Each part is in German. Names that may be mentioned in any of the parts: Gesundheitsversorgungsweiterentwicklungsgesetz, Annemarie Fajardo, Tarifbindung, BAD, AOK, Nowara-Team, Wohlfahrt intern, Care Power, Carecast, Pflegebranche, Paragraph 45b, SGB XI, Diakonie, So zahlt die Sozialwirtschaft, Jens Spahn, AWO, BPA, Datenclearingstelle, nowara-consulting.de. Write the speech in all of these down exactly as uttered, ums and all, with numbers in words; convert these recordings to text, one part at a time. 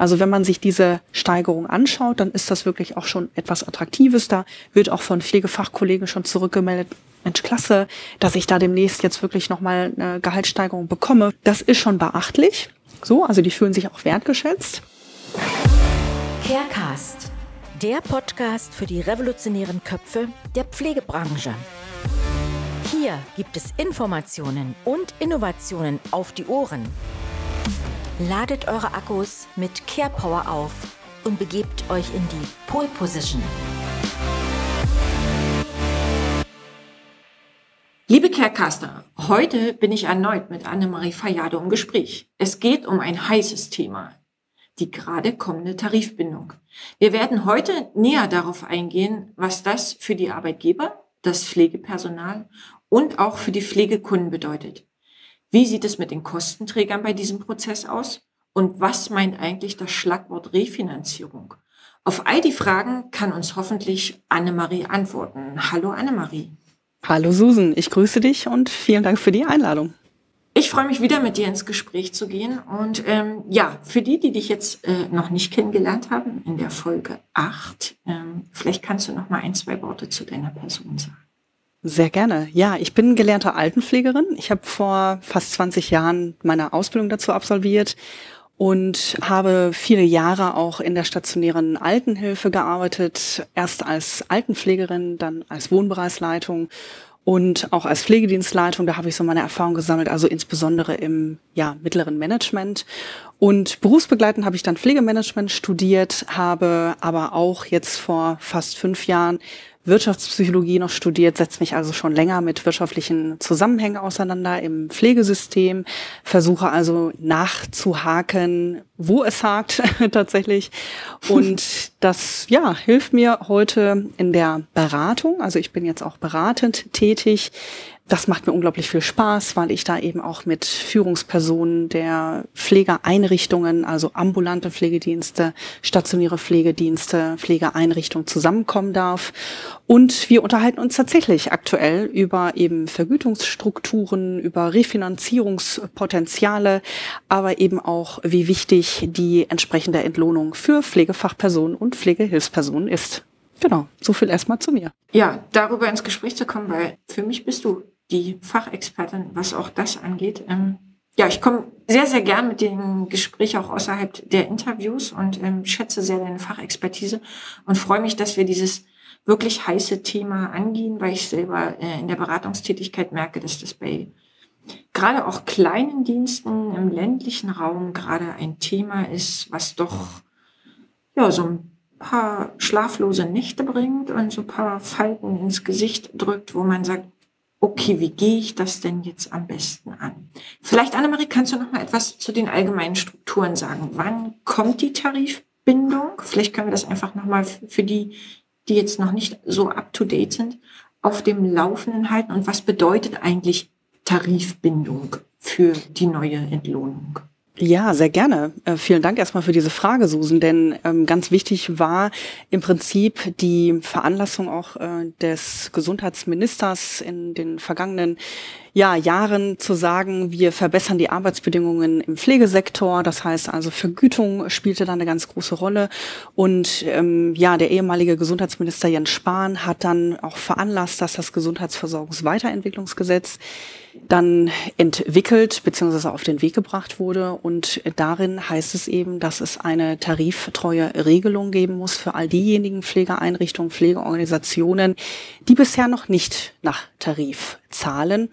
Also wenn man sich diese Steigerung anschaut, dann ist das wirklich auch schon etwas Attraktives. Da wird auch von Pflegefachkollegen schon zurückgemeldet, Mensch, klasse, dass ich da demnächst jetzt wirklich nochmal eine Gehaltssteigerung bekomme. Das ist schon beachtlich. So, also die fühlen sich auch wertgeschätzt. Carecast, der Podcast für die revolutionären Köpfe der Pflegebranche. Hier gibt es Informationen und Innovationen auf die Ohren. Ladet eure Akkus mit Care Power auf und begebt euch in die Pole Position. Liebe Carecaster, heute bin ich erneut mit Annemarie Fajardo im Gespräch. Es geht um ein heißes Thema, die gerade kommende Tarifbindung. Wir werden heute näher darauf eingehen, was das für die Arbeitgeber, das Pflegepersonal und auch für die Pflegekunden bedeutet. Wie sieht es mit den Kostenträgern bei diesem Prozess aus? Und was meint eigentlich das Schlagwort Refinanzierung? Auf all die Fragen kann uns hoffentlich Annemarie antworten. Hallo Annemarie. Hallo Susan, ich grüße dich und vielen Dank für die Einladung. Ich freue mich wieder, mit dir ins Gespräch zu gehen. Und ähm, ja, für die, die dich jetzt äh, noch nicht kennengelernt haben, in der Folge acht, ähm, vielleicht kannst du noch mal ein, zwei Worte zu deiner Person sagen. Sehr gerne. Ja, ich bin gelernte Altenpflegerin. Ich habe vor fast zwanzig Jahren meine Ausbildung dazu absolviert und habe viele Jahre auch in der stationären Altenhilfe gearbeitet. Erst als Altenpflegerin, dann als Wohnbereichsleitung und auch als Pflegedienstleitung. Da habe ich so meine Erfahrung gesammelt, also insbesondere im ja, mittleren Management. Und berufsbegleitend habe ich dann Pflegemanagement studiert, habe aber auch jetzt vor fast fünf Jahren Wirtschaftspsychologie noch studiert, setze mich also schon länger mit wirtschaftlichen Zusammenhängen auseinander im Pflegesystem, versuche also nachzuhaken, wo es hakt tatsächlich. Und das ja hilft mir heute in der Beratung, also ich bin jetzt auch beratend tätig. Das macht mir unglaublich viel Spaß, weil ich da eben auch mit Führungspersonen der Pflegeeinrichtungen, also ambulante Pflegedienste, stationäre Pflegedienste, Pflegeeinrichtungen zusammenkommen darf. Und wir unterhalten uns tatsächlich aktuell über eben Vergütungsstrukturen, über Refinanzierungspotenziale, aber eben auch, wie wichtig die entsprechende Entlohnung für Pflegefachpersonen und Pflegehilfspersonen ist. Genau, so viel erstmal zu mir. Ja, darüber ins Gespräch zu kommen, weil für mich bist du die Fachexpertin, was auch das angeht. Ähm, ja, ich komme sehr, sehr gern mit dem Gespräch auch außerhalb der Interviews und ähm, schätze sehr deine Fachexpertise und freue mich, dass wir dieses wirklich heiße Thema angehen, weil ich selber äh, in der Beratungstätigkeit merke, dass das bei gerade auch kleinen Diensten im ländlichen Raum gerade ein Thema ist, was doch ja so ein paar schlaflose Nächte bringt und so ein paar Falten ins Gesicht drückt, wo man sagt, okay, wie gehe ich das denn jetzt am besten an? Vielleicht, Annemarie, kannst du noch mal etwas zu den allgemeinen Strukturen sagen. Wann kommt die Tarifbindung? Vielleicht können wir das einfach noch mal für die, die jetzt noch nicht so up-to-date sind, auf dem Laufenden halten. Und was bedeutet eigentlich Tarifbindung für die neue Entlohnung? Ja, sehr gerne. Äh, vielen Dank erstmal für diese Frage, Susan, denn ähm, ganz wichtig war im Prinzip die Veranlassung auch äh, des Gesundheitsministers in den vergangenen ja, Jahren zu sagen, wir verbessern die Arbeitsbedingungen im Pflegesektor. Das heißt also, Vergütung spielte da eine ganz große Rolle. Und ähm, ja, der ehemalige Gesundheitsminister Jens Spahn hat dann auch veranlasst, dass das Gesundheitsversorgungsweiterentwicklungsgesetz dann entwickelt bzw. auf den Weg gebracht wurde. Und darin heißt es eben, dass es eine tariftreue Regelung geben muss für all diejenigen Pflegeeinrichtungen, Pflegeorganisationen, die bisher noch nicht nach Tarif zahlen.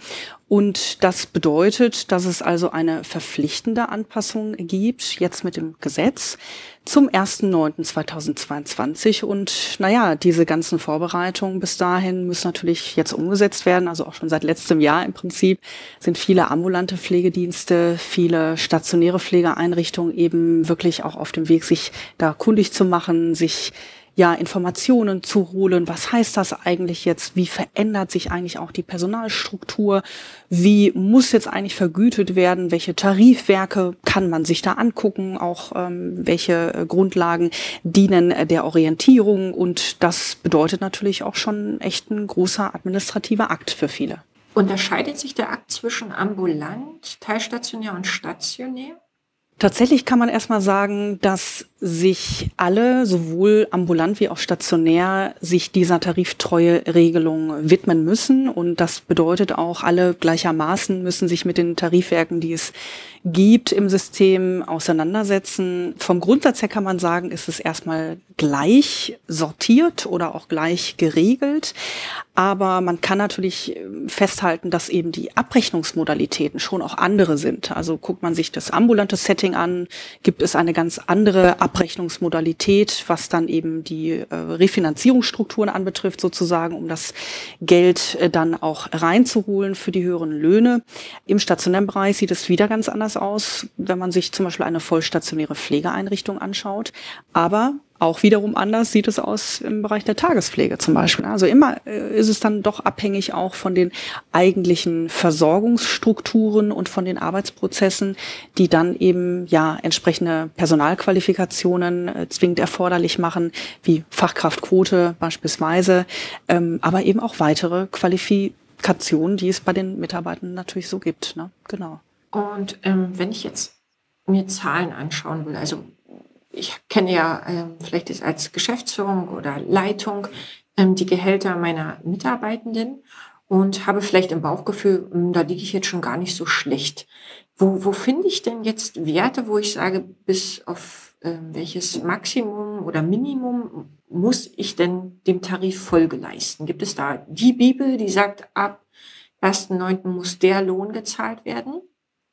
Und das bedeutet, dass es also eine verpflichtende Anpassung gibt, jetzt mit dem Gesetz, zum ersten neunten zweitausendzweiundzwanzig. Und naja, diese ganzen Vorbereitungen bis dahin müssen natürlich jetzt umgesetzt werden. Also auch schon seit letztem Jahr im Prinzip sind viele ambulante Pflegedienste, viele stationäre Pflegeeinrichtungen eben wirklich auch auf dem Weg, sich da kundig zu machen, sich ja, Informationen zu holen. Was heißt das eigentlich jetzt? Wie verändert sich eigentlich auch die Personalstruktur? Wie muss jetzt eigentlich vergütet werden? Welche Tarifwerke kann man sich da angucken? Auch ähm, welche Grundlagen dienen der Orientierung? Und das bedeutet natürlich auch schon echt ein großer administrativer Akt für viele. Unterscheidet sich der Akt zwischen ambulant, teilstationär und stationär? Tatsächlich kann man erstmal sagen, dass sich alle, sowohl ambulant wie auch stationär, sich dieser Tariftreue-Regelung widmen müssen. Und das bedeutet auch, alle gleichermaßen müssen sich mit den Tarifwerken, die es gibt im System, auseinandersetzen. Vom Grundsatz her kann man sagen, ist es erstmal gleich sortiert oder auch gleich geregelt. Aber man kann natürlich festhalten, dass eben die Abrechnungsmodalitäten schon auch andere sind. Also guckt man sich das ambulante Setting an, gibt es eine ganz andere Abrechnungsmodalität, was dann eben die äh, Refinanzierungsstrukturen anbetrifft, sozusagen, um das Geld äh, dann auch reinzuholen für die höheren Löhne. Im stationären Bereich sieht es wieder ganz anders aus, wenn man sich zum Beispiel eine vollstationäre Pflegeeinrichtung anschaut. Aber auch wiederum anders sieht es aus im Bereich der Tagespflege zum Beispiel. Also immer ist es dann doch abhängig auch von den eigentlichen Versorgungsstrukturen und von den Arbeitsprozessen, die dann eben ja entsprechende Personalqualifikationen zwingend erforderlich machen, wie Fachkraftquote beispielsweise, aber eben auch weitere Qualifikationen, die es bei den Mitarbeitenden natürlich so gibt. Ne? Genau. Und ähm, wenn ich jetzt mir Zahlen anschauen will, also ich kenne ja äh, vielleicht ist als Geschäftsführung oder Leitung ähm, die Gehälter meiner Mitarbeitenden und habe vielleicht im Bauchgefühl, mh, da liege ich jetzt schon gar nicht so schlecht. Wo, wo finde ich denn jetzt Werte, wo ich sage, bis auf äh, welches Maximum oder Minimum muss ich denn dem Tarif Folge leisten? Gibt es da die Bibel, die sagt, ab ersten neunten muss der Lohn gezahlt werden?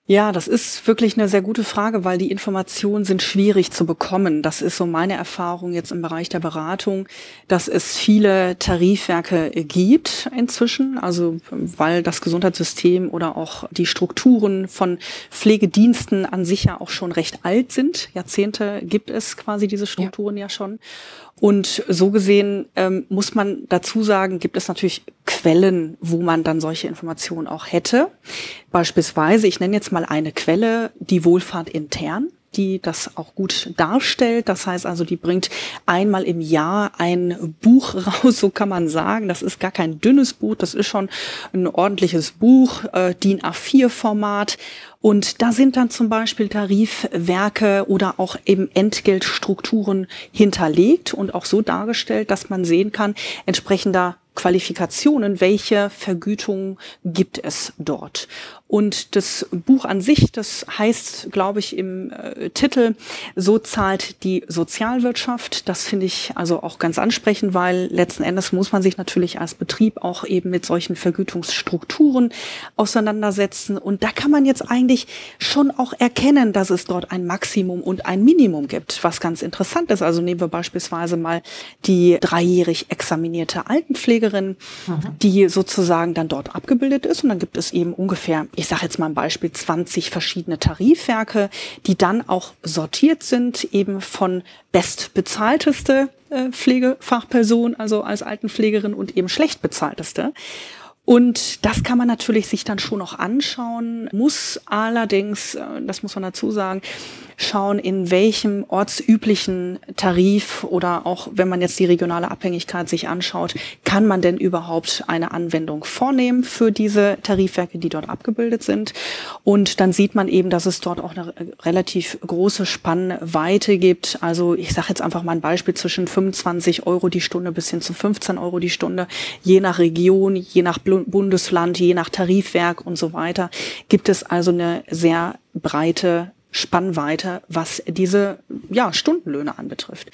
Ja, das ist wirklich eine sehr gute Frage, weil die Informationen sind schwierig zu bekommen. Das ist so meine Erfahrung jetzt im Bereich der Beratung, dass es viele Tarifwerke gibt inzwischen, also weil das Gesundheitssystem oder auch die Strukturen von Pflegediensten an sich ja auch schon recht alt sind. Jahrzehnte gibt es quasi diese Strukturen ja, ja schon. Und so gesehen ähm, muss man dazu sagen, gibt es natürlich Quellen, wo man dann solche Informationen auch hätte. Beispielsweise, ich nenne jetzt mal eine Quelle, die Wohlfahrt intern, die das auch gut darstellt. Das heißt also, die bringt einmal im Jahr ein Buch raus, so kann man sagen. Das ist gar kein dünnes Buch, das ist schon ein ordentliches Buch, äh, D I N A vier Format. Und da sind dann zum Beispiel Tarifwerke oder auch eben Entgeltstrukturen hinterlegt und auch so dargestellt, dass man sehen kann, entsprechender Qualifikationen, welche Vergütung gibt es dort? Und das Buch an sich, das heißt, glaube ich, im äh, Titel, So zahlt die Sozialwirtschaft. Das finde ich also auch ganz ansprechend, weil letzten Endes muss man sich natürlich als Betrieb auch eben mit solchen Vergütungsstrukturen auseinandersetzen. Und da kann man jetzt eigentlich schon auch erkennen, dass es dort ein Maximum und ein Minimum gibt, was ganz interessant ist. Also nehmen wir beispielsweise mal die dreijährig examinierte Altenpflegerin, mhm. die sozusagen dann dort abgebildet ist. Und dann gibt es eben ungefähr, ich sage jetzt mal ein Beispiel, zwanzig verschiedene Tarifwerke, die dann auch sortiert sind, eben von bestbezahlteste Pflegefachperson, also als Altenpflegerin, und eben schlecht bezahlteste. Und das kann man natürlich sich dann schon noch anschauen, muss allerdings, das muss man dazu sagen, schauen, in welchem ortsüblichen Tarif oder auch wenn man jetzt die regionale Abhängigkeit sich anschaut, kann man denn überhaupt eine Anwendung vornehmen für diese Tarifwerke, die dort abgebildet sind. Und dann sieht man eben, dass es dort auch eine relativ große Spannweite gibt. Also ich sage jetzt einfach mal ein Beispiel zwischen fünfundzwanzig Euro die Stunde bis hin zu fünfzehn Euro die Stunde, je nach Region, je nach Bl- Bundesland, je nach Tarifwerk und so weiter, gibt es also eine sehr breite Spannweite, was diese ja, Stundenlöhne anbetrifft.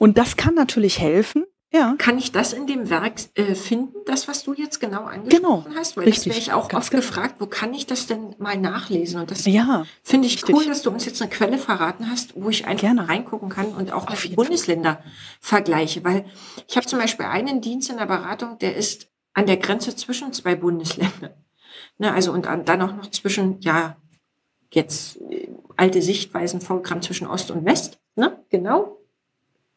Und das kann natürlich helfen. Ja. Kann ich das in dem Werk äh, finden, das, was du jetzt genau angesprochen genau, hast? Weil richtig, das wäre ich auch oft genau. gefragt, wo kann ich das denn mal nachlesen? Und das ja, finde ich richtig. Cool, dass du uns jetzt eine Quelle verraten hast, wo ich einfach Gerne. reingucken kann und auch auf die Bundesländer Fall. vergleiche. Weil ich habe zum Beispiel einen Dienst in der Beratung, der ist an der Grenze zwischen zwei Bundesländern. Ne, also und dann auch noch zwischen, ja, jetzt äh, alte Sichtweisen, Programm zwischen Ost und West, ne? Genau.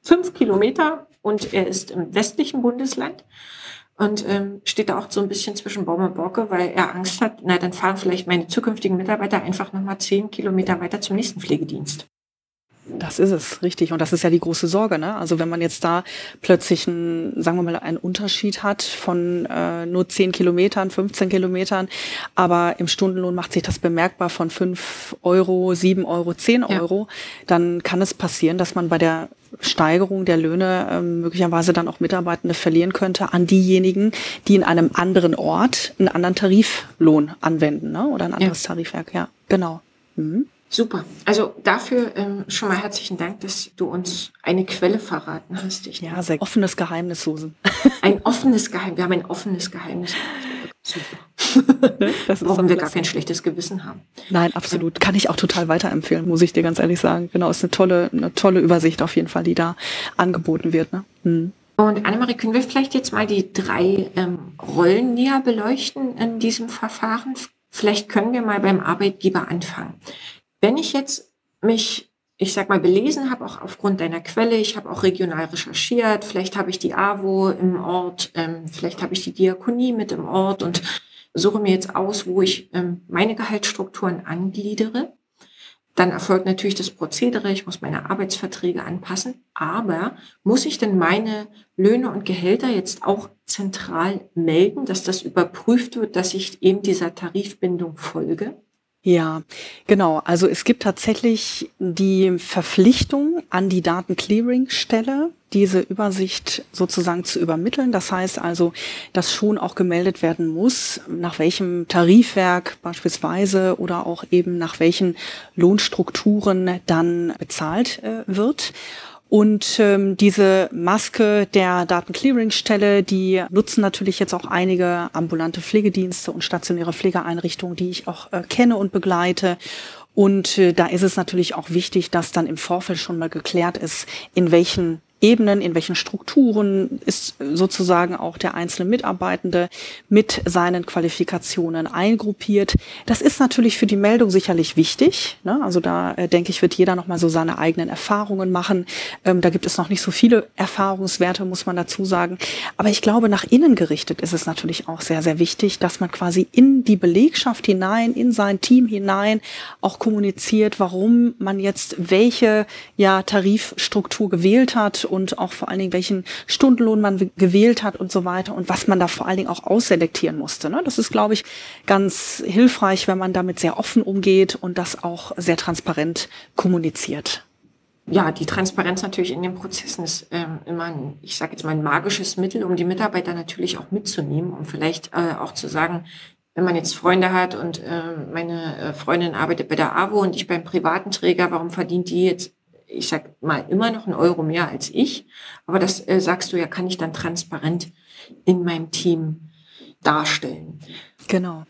Fünf Kilometer und er ist im westlichen Bundesland und ähm, steht da auch so ein bisschen zwischen Baum und Borke, weil er Angst hat, na, dann fahren vielleicht meine zukünftigen Mitarbeiter einfach nochmal zehn Kilometer weiter zum nächsten Pflegedienst. Das ist es, richtig. Und das ist ja die große Sorge, ne? Also wenn man jetzt da plötzlich einen, sagen wir mal, einen Unterschied hat von äh, nur zehn Kilometern, fünfzehn Kilometern, aber im Stundenlohn macht sich das bemerkbar von fünf Euro, sieben Euro, zehn Euro, ja. Dann kann es passieren, dass man bei der Steigerung der Löhne äh, möglicherweise dann auch Mitarbeitende verlieren könnte an diejenigen, die in einem anderen Ort einen anderen Tariflohn anwenden, ne? Oder ein anderes ja. Tarifwerk, ja, genau. Mhm. Super. Also dafür ähm, schon mal herzlichen Dank, dass du uns eine Quelle verraten hast. Ich ja, sehr offenes Geheimnis, Susan. Ein offenes Geheimnis. Wir haben ein offenes Geheimnis. Super. Ne? Das brauchen ist wir gar kein schlechtes Gewissen haben. Nein, absolut. Ähm. Kann ich auch total weiterempfehlen, muss ich dir ganz ehrlich sagen. Genau, ist eine tolle, eine tolle Übersicht auf jeden Fall, die da angeboten wird. Ne? Hm. Und Annemarie, können wir vielleicht jetzt mal die drei ähm, Rollen näher beleuchten in diesem Verfahren? Vielleicht können wir mal beim Arbeitgeber anfangen. Wenn ich jetzt mich, ich sag mal, belesen habe, auch aufgrund deiner Quelle, ich habe auch regional recherchiert, vielleicht habe ich die A W O im Ort, ähm, vielleicht habe ich die Diakonie mit im Ort und suche mir jetzt aus, wo ich ähm, meine Gehaltsstrukturen angliedere, dann erfolgt natürlich das Prozedere, ich muss meine Arbeitsverträge anpassen, aber muss ich denn meine Löhne und Gehälter jetzt auch zentral melden, dass das überprüft wird, dass ich eben dieser Tarifbindung folge? Ja, genau. Also es gibt tatsächlich die Verpflichtung an die Datenclearingstelle, diese Übersicht sozusagen zu übermitteln. Das heißt also, dass schon auch gemeldet werden muss, nach welchem Tarifwerk beispielsweise oder auch eben nach welchen Lohnstrukturen dann bezahlt äh, wird. Und ähm, diese Maske der Datenclearingstelle, die nutzen natürlich jetzt auch einige ambulante Pflegedienste und stationäre Pflegeeinrichtungen, die ich auch äh, kenne und begleite. Und äh, da ist es natürlich auch wichtig, dass dann im Vorfeld schon mal geklärt ist, in welchen Ebenen, in welchen Strukturen ist sozusagen auch der einzelne Mitarbeitende mit seinen Qualifikationen eingruppiert. Das ist natürlich für die Meldung sicherlich wichtig, ne? Also da äh, denke ich, wird jeder nochmal so seine eigenen Erfahrungen machen. Ähm, da gibt es noch nicht so viele Erfahrungswerte, muss man dazu sagen. Aber ich glaube, nach innen gerichtet ist es natürlich auch sehr, sehr wichtig, dass man quasi in die Belegschaft hinein, in sein Team hinein auch kommuniziert, warum man jetzt welche ja Tarifstruktur gewählt hat und auch vor allen Dingen, welchen Stundenlohn man gewählt hat und so weiter und was man da vor allen Dingen auch ausselektieren musste. Ne? Das ist, glaube ich, ganz hilfreich, wenn man damit sehr offen umgeht und das auch sehr transparent kommuniziert. Ja, die Transparenz natürlich in den Prozessen ist ähm, immer ein, ich sage jetzt mal, ein magisches Mittel, um die Mitarbeiter natürlich auch mitzunehmen, um vielleicht äh, auch zu sagen, wenn man jetzt Freunde hat und äh, meine Freundin arbeitet bei der A W O und ich beim privaten Träger, warum verdient die jetzt, ich sag mal, immer noch einen Euro mehr als ich, aber das äh, sagst du ja, kann ich dann transparent in meinem Team darstellen. Genau.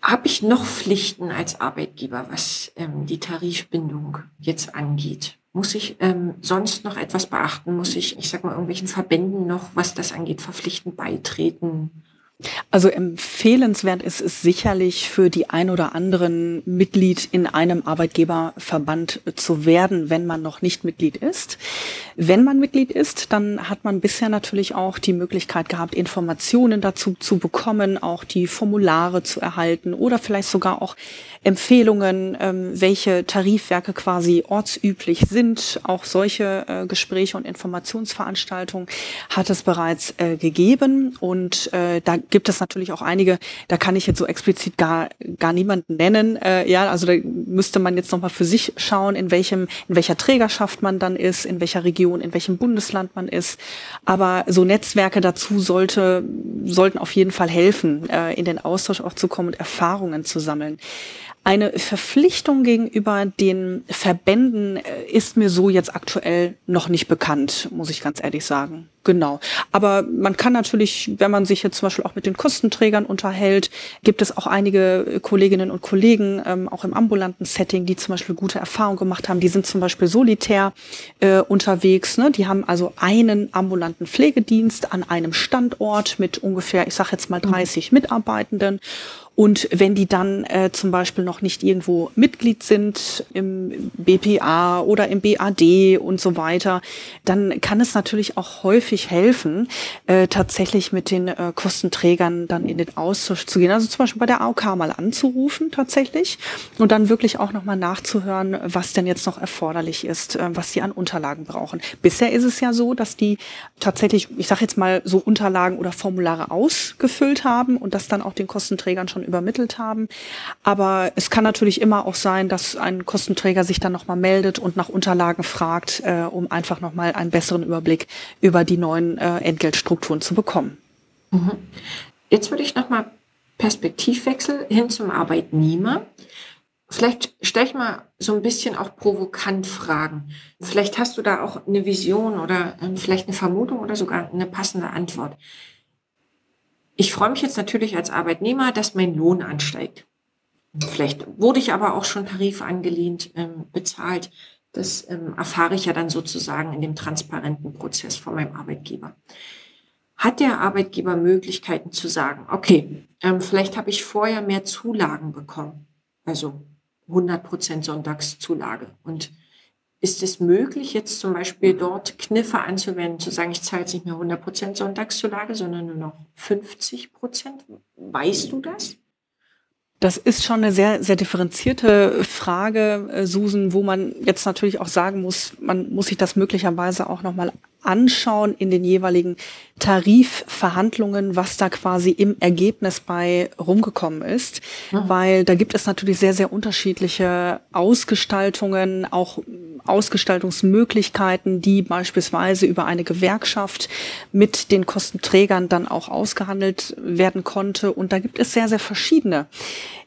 Habe ich noch Pflichten als Arbeitgeber, was ähm, die Tarifbindung jetzt angeht? Muss ich ähm, sonst noch etwas beachten? Muss ich, ich sag mal, irgendwelchen Verbänden noch, was das angeht, verpflichtend beitreten? Also empfehlenswert ist es sicherlich für die ein oder anderen, Mitglied in einem Arbeitgeberverband zu werden, wenn man noch nicht Mitglied ist. Wenn man Mitglied ist, dann hat man bisher natürlich auch die Möglichkeit gehabt, Informationen dazu zu bekommen, auch die Formulare zu erhalten oder vielleicht sogar auch Empfehlungen, welche Tarifwerke quasi ortsüblich sind. Auch solche Gespräche und Informationsveranstaltungen hat es bereits gegeben und da gibt es natürlich auch einige, da kann ich jetzt so explizit gar gar niemanden nennen. Äh, ja, also da müsste man jetzt nochmal für sich schauen, in welchem, in welcher Trägerschaft man dann ist, in welcher Region, in welchem Bundesland man ist. Aber so Netzwerke dazu sollte, sollten auf jeden Fall helfen, äh, in den Austausch auch zu kommen und Erfahrungen zu sammeln. Eine Verpflichtung gegenüber den Verbänden ist mir so jetzt aktuell noch nicht bekannt, muss ich ganz ehrlich sagen. Genau. Aber man kann natürlich, wenn man sich jetzt zum Beispiel auch mit den Kostenträgern unterhält, gibt es auch einige Kolleginnen und Kollegen, ähm, auch im ambulanten Setting, die zum Beispiel gute Erfahrungen gemacht haben. Die sind zum Beispiel solitär äh, unterwegs, ne? Die haben also einen ambulanten Pflegedienst an einem Standort mit ungefähr, ich sag jetzt mal, dreißig Mitarbeitenden. Und wenn die dann äh, zum Beispiel noch nicht irgendwo Mitglied sind im B P A oder im B A D und so weiter, dann kann es natürlich auch häufig helfen, äh, tatsächlich mit den äh, Kostenträgern dann in den Austausch zu gehen. Also zum Beispiel bei der A O K mal anzurufen tatsächlich und dann wirklich auch nochmal nachzuhören, was denn jetzt noch erforderlich ist, äh, was sie an Unterlagen brauchen. Bisher ist es ja so, dass die tatsächlich, ich sage jetzt mal so Unterlagen oder Formulare ausgefüllt haben und das dann auch den Kostenträgern schon übermittelt haben. Aber es kann natürlich immer auch sein, dass ein Kostenträger sich dann nochmal meldet und nach Unterlagen fragt, äh, um einfach nochmal einen besseren Überblick über die neuen äh, Entgeltstrukturen zu bekommen. Mhm. Jetzt würde ich nochmal Perspektivwechsel hin zum Arbeitnehmer. Vielleicht stelle ich mal so ein bisschen auch provokant Fragen. Vielleicht hast du da auch eine Vision oder ähm, vielleicht eine Vermutung oder sogar eine passende Antwort. Ich freue mich jetzt natürlich als Arbeitnehmer, dass mein Lohn ansteigt. Vielleicht wurde ich aber auch schon tarifangelehnt ähm, bezahlt. Das ähm, erfahre ich ja dann sozusagen in dem transparenten Prozess von meinem Arbeitgeber. Hat der Arbeitgeber Möglichkeiten zu sagen, okay, ähm, vielleicht habe ich vorher mehr Zulagen bekommen, also hundert Prozent Sonntagszulage. Und ist es möglich, jetzt zum Beispiel dort Kniffe anzuwenden, zu sagen, ich zahle jetzt nicht mehr hundert Prozent Sonntagszulage, sondern nur noch fünfzig Prozent? Weißt du das? Das ist schon eine sehr, sehr differenzierte Frage, Susan, wo man jetzt natürlich auch sagen muss, man muss sich das möglicherweise auch nochmal anschauen in den jeweiligen Tarifverhandlungen, was da quasi im Ergebnis bei rumgekommen ist, mhm. weil da gibt es natürlich sehr, sehr unterschiedliche Ausgestaltungen, auch Ausgestaltungsmöglichkeiten, die beispielsweise über eine Gewerkschaft mit den Kostenträgern dann auch ausgehandelt werden konnte. Und da gibt es sehr, sehr verschiedene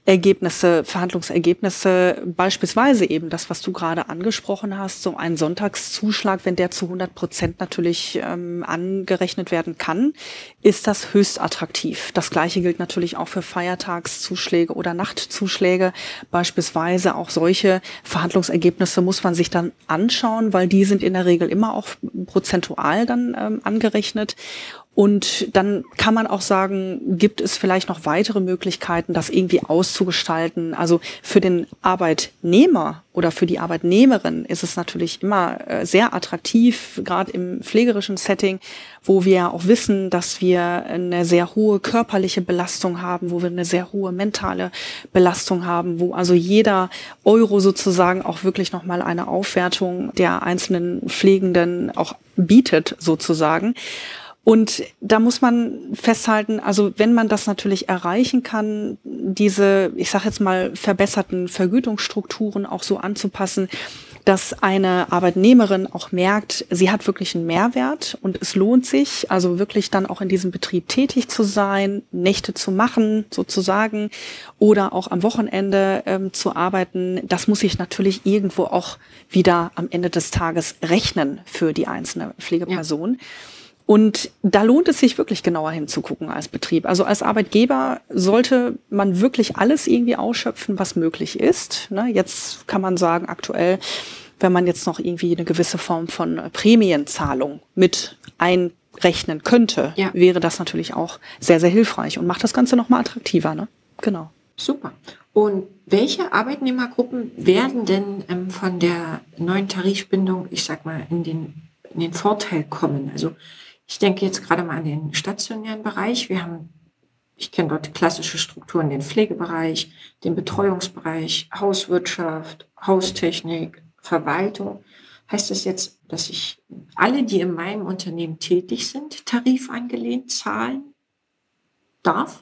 Ergebnisse, Verhandlungsergebnisse, beispielsweise eben das, was du gerade angesprochen hast, so ein Sonntagszuschlag, wenn der zu hundert Prozent natürlich ähm, angerechnet werden kann, ist das höchst attraktiv. Das Gleiche gilt natürlich auch für Feiertagszuschläge oder Nachtzuschläge. Beispielsweise auch solche Verhandlungsergebnisse muss man sich dann anschauen, weil die sind in der Regel immer auch prozentual dann ähm, angerechnet. Und dann kann man auch sagen, gibt es vielleicht noch weitere Möglichkeiten, das irgendwie auszugestalten. Also für den Arbeitnehmer oder für die Arbeitnehmerin ist es natürlich immer sehr attraktiv, gerade im pflegerischen Setting, wo wir auch wissen, dass wir eine sehr hohe körperliche Belastung haben, wo wir eine sehr hohe mentale Belastung haben, wo also jeder Euro sozusagen auch wirklich nochmal eine Aufwertung der einzelnen Pflegenden auch bietet sozusagen. Und da muss man festhalten, also wenn man das natürlich erreichen kann, diese, ich sage jetzt mal, verbesserten Vergütungsstrukturen auch so anzupassen, dass eine Arbeitnehmerin auch merkt, sie hat wirklich einen Mehrwert und es lohnt sich, also wirklich dann auch in diesem Betrieb tätig zu sein, Nächte zu machen sozusagen oder auch am Wochenende ähm, zu arbeiten. Das muss sich natürlich irgendwo auch wieder am Ende des Tages rechnen für die einzelne Pflegeperson. Ja. Und da lohnt es sich wirklich genauer hinzugucken als Betrieb. Also als Arbeitgeber sollte man wirklich alles irgendwie ausschöpfen, was möglich ist. Jetzt kann man sagen, aktuell, wenn man jetzt noch irgendwie eine gewisse Form von Prämienzahlung mit einrechnen könnte, ja. wäre das natürlich auch sehr, sehr hilfreich und macht das Ganze nochmal attraktiver. Ne? Genau. Super. Und welche Arbeitnehmergruppen werden denn ähm, von der neuen Tarifbindung, ich sag mal, in den, in den Vorteil kommen? Also ich denke jetzt gerade mal an den stationären Bereich. Wir haben, ich kenne dort klassische Strukturen, den Pflegebereich, den Betreuungsbereich, Hauswirtschaft, Haustechnik, Verwaltung. Heißt das jetzt, dass ich alle, die in meinem Unternehmen tätig sind, tarifangelehnt zahlen darf?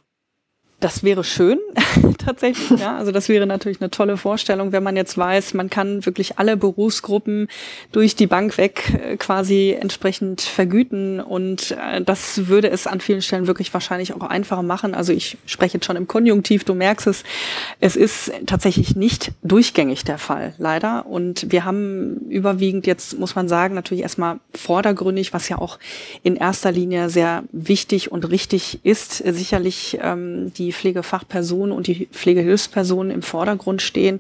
Das wäre schön, tatsächlich. Ja. Also das wäre natürlich eine tolle Vorstellung, wenn man jetzt weiß, man kann wirklich alle Berufsgruppen durch die Bank weg quasi entsprechend vergüten. Und das würde es an vielen Stellen wirklich wahrscheinlich auch einfacher machen. Also ich spreche jetzt schon im Konjunktiv, du merkst es. Es ist tatsächlich nicht durchgängig der Fall, leider. Und wir haben überwiegend jetzt, muss man sagen, natürlich erstmal vordergründig, was ja auch in erster Linie sehr wichtig und richtig ist, sicherlich ähm, die die Pflegefachpersonen und die Pflegehilfspersonen im Vordergrund stehen,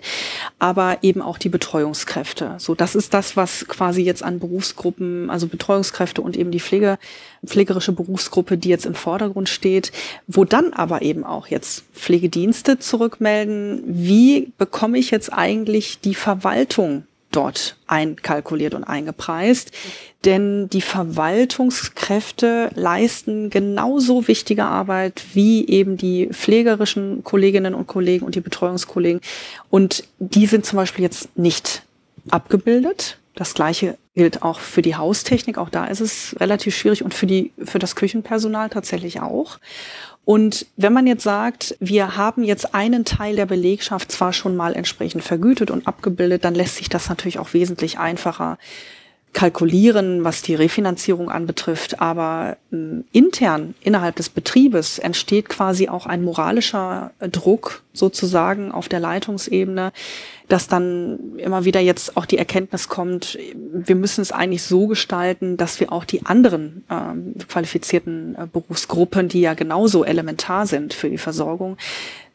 aber eben auch die Betreuungskräfte. So, das ist das, was quasi jetzt an Berufsgruppen, also Betreuungskräfte und eben die Pflege, pflegerische Berufsgruppe, die jetzt im Vordergrund steht, wo dann aber eben auch jetzt Pflegedienste zurückmelden, wie bekomme ich jetzt eigentlich die Verwaltung dort einkalkuliert und eingepreist, denn die Verwaltungskräfte leisten genauso wichtige Arbeit wie eben die pflegerischen Kolleginnen und Kollegen und die Betreuungskollegen, und die sind zum Beispiel jetzt nicht abgebildet. Das Gleiche gilt auch für die Haustechnik, auch da ist es relativ schwierig, und für die, für das Küchenpersonal tatsächlich auch. Und wenn man jetzt sagt, wir haben jetzt einen Teil der Belegschaft zwar schon mal entsprechend vergütet und abgebildet, dann lässt sich das natürlich auch wesentlich einfacher kalkulieren, was die Refinanzierung anbetrifft. Aber ähm, intern innerhalb des Betriebes entsteht quasi auch ein moralischer Druck sozusagen auf der Leitungsebene, dass dann immer wieder jetzt auch die Erkenntnis kommt, wir müssen es eigentlich so gestalten, dass wir auch die anderen ähm, qualifizierten äh, Berufsgruppen, die ja genauso elementar sind für die Versorgung,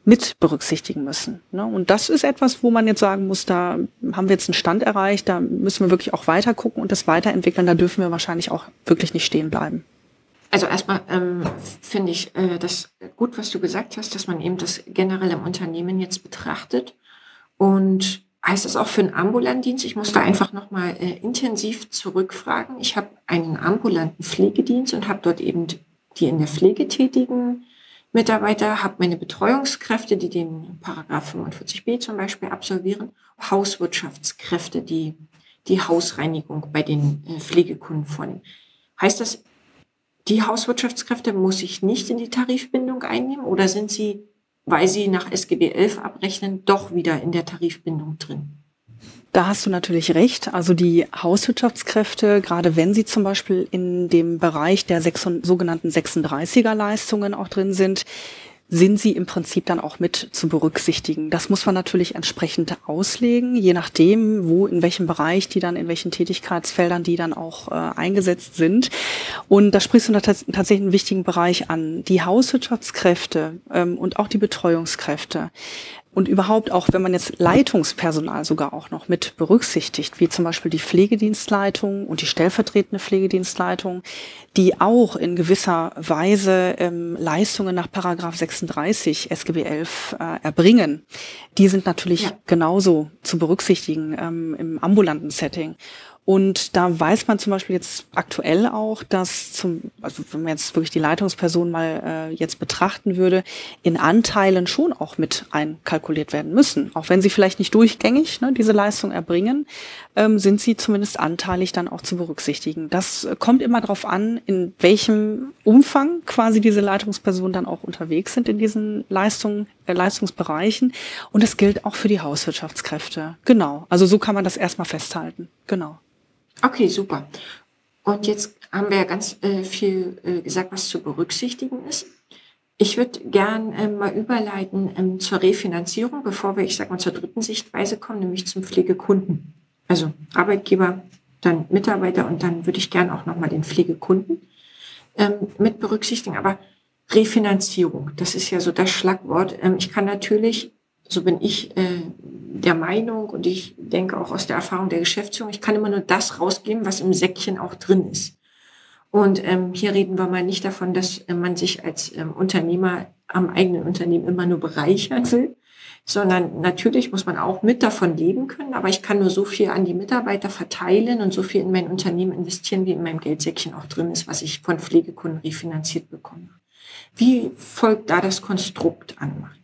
mit berücksichtigen müssen. Und das ist etwas, wo man jetzt sagen muss, da haben wir jetzt einen Stand erreicht, da müssen wir wirklich auch weiter gucken und das weiterentwickeln, da dürfen wir wahrscheinlich auch wirklich nicht stehen bleiben. Also erstmal ähm, finde ich äh, das gut, was du gesagt hast, dass man eben das generell im Unternehmen jetzt betrachtet, und heißt das auch für einen ambulanten Dienst? Ich muss da einfach nochmal äh, intensiv zurückfragen. Ich habe einen ambulanten Pflegedienst und habe dort eben die in der Pflege tätigen Mitarbeiter, habe meine Betreuungskräfte, die den Paragraph fünfundvierzig b zum Beispiel absolvieren, Hauswirtschaftskräfte, die die Hausreinigung bei den Pflegekunden vornehmen. Heißt das, die Hauswirtschaftskräfte muss ich nicht in die Tarifbindung einnehmen, oder sind sie, weil sie nach S G B elf abrechnen, doch wieder in der Tarifbindung drin? Da hast du natürlich recht. Also die Hauswirtschaftskräfte, gerade wenn sie zum Beispiel in dem Bereich der sogenannten sechsunddreißiger-Leistungen auch drin sind, sind sie im Prinzip dann auch mit zu berücksichtigen. Das muss man natürlich entsprechend auslegen, je nachdem, wo, in welchem Bereich die dann, in welchen Tätigkeitsfeldern die dann auch äh, eingesetzt sind. Und da sprichst du tatsächlich einen wichtigen Bereich an. Die Hauswirtschaftskräfte ähm, und auch die Betreuungskräfte. Und überhaupt auch, wenn man jetzt Leitungspersonal sogar auch noch mit berücksichtigt, wie zum Beispiel die Pflegedienstleitung und die stellvertretende Pflegedienstleitung, die auch in gewisser Weise ähm, Leistungen nach Paragraph sechsunddreißig S G B elf äh, erbringen, die sind natürlich ja. genauso zu berücksichtigen ähm, im ambulanten Setting. Und da weiß man zum Beispiel jetzt aktuell auch, dass zum, also wenn man jetzt wirklich die Leitungsperson mal äh, jetzt betrachten würde, in Anteilen schon auch mit einkalkuliert werden müssen. Auch wenn sie vielleicht nicht durchgängig ne, diese Leistung erbringen, ähm, sind sie zumindest anteilig dann auch zu berücksichtigen. Das kommt immer darauf an, in welchem Umfang quasi diese Leitungspersonen dann auch unterwegs sind in diesen Leistungen, äh, Leistungsbereichen. Und das gilt auch für die Hauswirtschaftskräfte. Genau. Also so kann man das erstmal festhalten. Genau. Okay, super. Und jetzt haben wir ja ganz äh, viel äh, gesagt, was zu berücksichtigen ist. Ich würde gern ähm, mal überleiten ähm, zur Refinanzierung, bevor wir, ich sag mal, zur dritten Sichtweise kommen, nämlich zum Pflegekunden. Also Arbeitgeber, dann Mitarbeiter, und dann würde ich gern auch nochmal den Pflegekunden ähm, mit berücksichtigen. Aber Refinanzierung, das ist ja so das Schlagwort. Ähm, ich kann natürlich, so bin ich äh, der Meinung, und ich denke auch aus der Erfahrung der Geschäftsführung, ich kann immer nur das rausgeben, was im Säckchen auch drin ist. Und ähm, hier reden wir mal nicht davon, dass äh, man sich als ähm, Unternehmer am eigenen Unternehmen immer nur bereichern will, sondern natürlich muss man auch mit davon leben können, aber ich kann nur so viel an die Mitarbeiter verteilen und so viel in mein Unternehmen investieren, wie in meinem Geldsäckchen auch drin ist, was ich von Pflegekunden refinanziert bekomme. Wie folgt da das Konstrukt, Annemarie?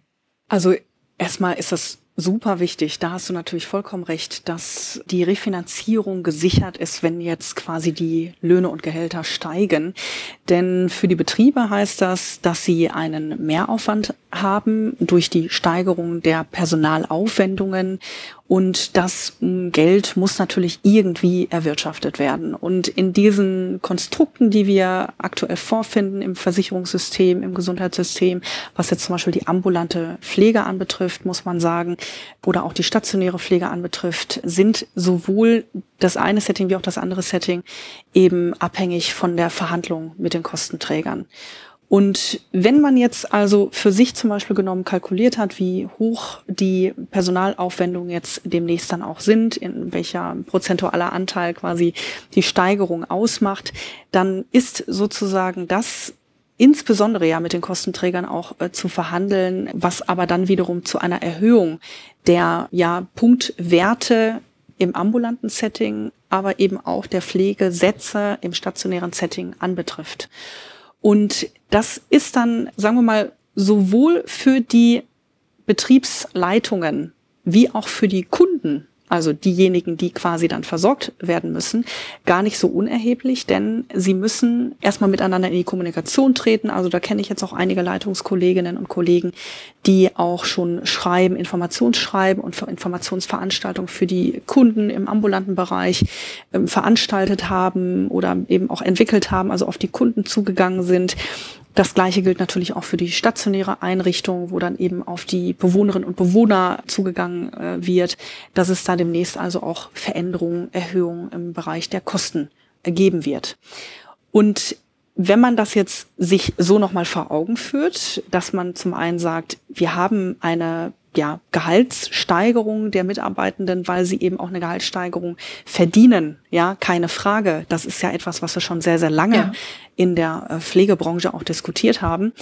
Also erstmal ist das super wichtig. Da hast du natürlich vollkommen recht, dass die Refinanzierung gesichert ist, wenn jetzt quasi die Löhne und Gehälter steigen. Denn für die Betriebe heißt das, dass sie einen Mehraufwand haben durch die Steigerung der Personalaufwendungen. Und das Geld muss natürlich irgendwie erwirtschaftet werden. Und in diesen Konstrukten, die wir aktuell vorfinden im Versicherungssystem, im Gesundheitssystem, was jetzt zum Beispiel die ambulante Pflege anbetrifft, muss man sagen, oder auch die stationäre Pflege anbetrifft, sind sowohl das eine Setting wie auch das andere Setting eben abhängig von der Verhandlung mit den Kostenträgern. Und wenn man jetzt also für sich zum Beispiel genommen kalkuliert hat, wie hoch die Personalaufwendungen jetzt demnächst dann auch sind, in welcher prozentualer Anteil quasi die Steigerung ausmacht, dann ist sozusagen das insbesondere ja mit den Kostenträgern auch äh, zu verhandeln, was aber dann wiederum zu einer Erhöhung der ja Punktwerte im ambulanten Setting, aber eben auch der Pflegesätze im stationären Setting anbetrifft. Und das ist dann, sagen wir mal, sowohl für die Betriebsleitungen wie auch für die Kunden, also diejenigen, die quasi dann versorgt werden müssen, gar nicht so unerheblich, denn sie müssen erstmal miteinander in die Kommunikation treten. Also da kenne ich jetzt auch einige Leitungskolleginnen und Kollegen, die auch schon schreiben, Informationsschreiben und Informationsveranstaltungen für die Kunden im ambulanten Bereich ähm, veranstaltet haben oder eben auch entwickelt haben, also auf die Kunden zugegangen sind. Das Gleiche gilt natürlich auch für die stationäre Einrichtung, wo dann eben auf die Bewohnerinnen und Bewohner zugegangen äh, wird, dass es da demnächst also auch Veränderungen, Erhöhungen im Bereich der Kosten geben wird. Und wenn man das jetzt sich so nochmal vor Augen führt, dass man zum einen sagt, wir haben eine ja, Gehaltssteigerung der Mitarbeitenden, weil sie eben auch eine Gehaltssteigerung verdienen. Ja, keine Frage. Das ist ja etwas, was wir schon sehr, sehr lange ja. in der Pflegebranche auch diskutiert haben.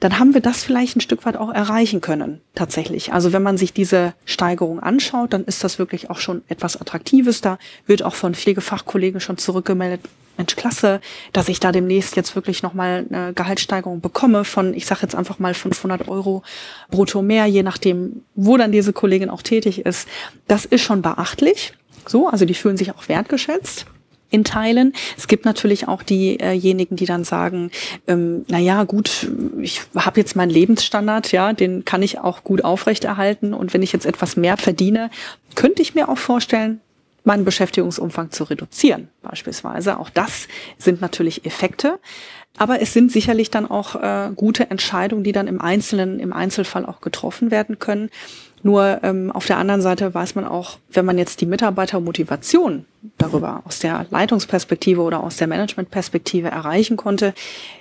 Dann haben wir das vielleicht ein Stück weit auch erreichen können, tatsächlich. Also wenn man sich diese Steigerung anschaut, dann ist das wirklich auch schon etwas Attraktives. Da wird auch von Pflegefachkollegen schon zurückgemeldet, Mensch, klasse, dass ich da demnächst jetzt wirklich nochmal eine Gehaltssteigerung bekomme von, ich sage jetzt einfach mal fünfhundert Euro brutto mehr, je nachdem, wo dann diese Kollegin auch tätig ist. Das ist schon beachtlich. So, also die fühlen sich auch wertgeschätzt in Teilen. Es gibt natürlich auch diejenigen, die dann sagen, ähm, naja, gut, ich habe jetzt meinen Lebensstandard, ja, den kann ich auch gut aufrechterhalten. Und wenn ich jetzt etwas mehr verdiene, könnte ich mir auch vorstellen, meinen Beschäftigungsumfang zu reduzieren, beispielsweise. Auch das sind natürlich Effekte. Aber es sind sicherlich dann auch äh, gute Entscheidungen, die dann im Einzelnen, im Einzelfall auch getroffen werden können. Nur ähm, auf der anderen Seite weiß man auch, wenn man jetzt die Mitarbeitermotivation darüber aus der Leitungsperspektive oder aus der Managementperspektive erreichen konnte,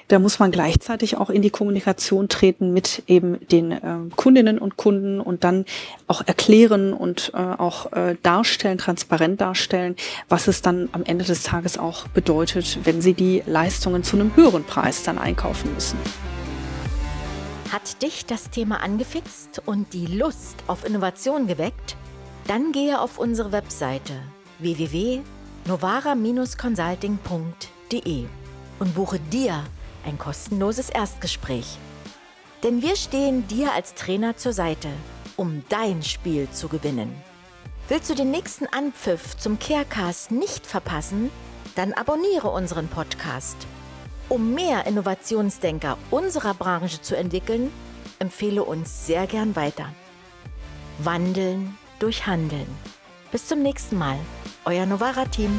da muss man gleichzeitig auch in die Kommunikation treten mit eben den äh, Kundinnen und Kunden und dann auch erklären und äh, auch äh, darstellen, transparent darstellen, was es dann am Ende des Tages auch bedeutet, wenn sie die Leistungen zu einem höheren Preis dann einkaufen müssen. Hat dich das Thema angefixt und die Lust auf Innovation geweckt? Dann gehe auf unsere Webseite w w w punkt nowara Bindestrich consulting punkt de und buche dir ein kostenloses Erstgespräch. Denn wir stehen dir als Trainer zur Seite, um dein Spiel zu gewinnen. Willst du den nächsten Anpfiff zum Carecast nicht verpassen? Dann abonniere unseren Podcast. Um mehr Innovationsdenker unserer Branche zu entwickeln, empfehle uns sehr gern weiter. Wandeln durch Handeln. Bis zum nächsten Mal, euer Nowara-Team.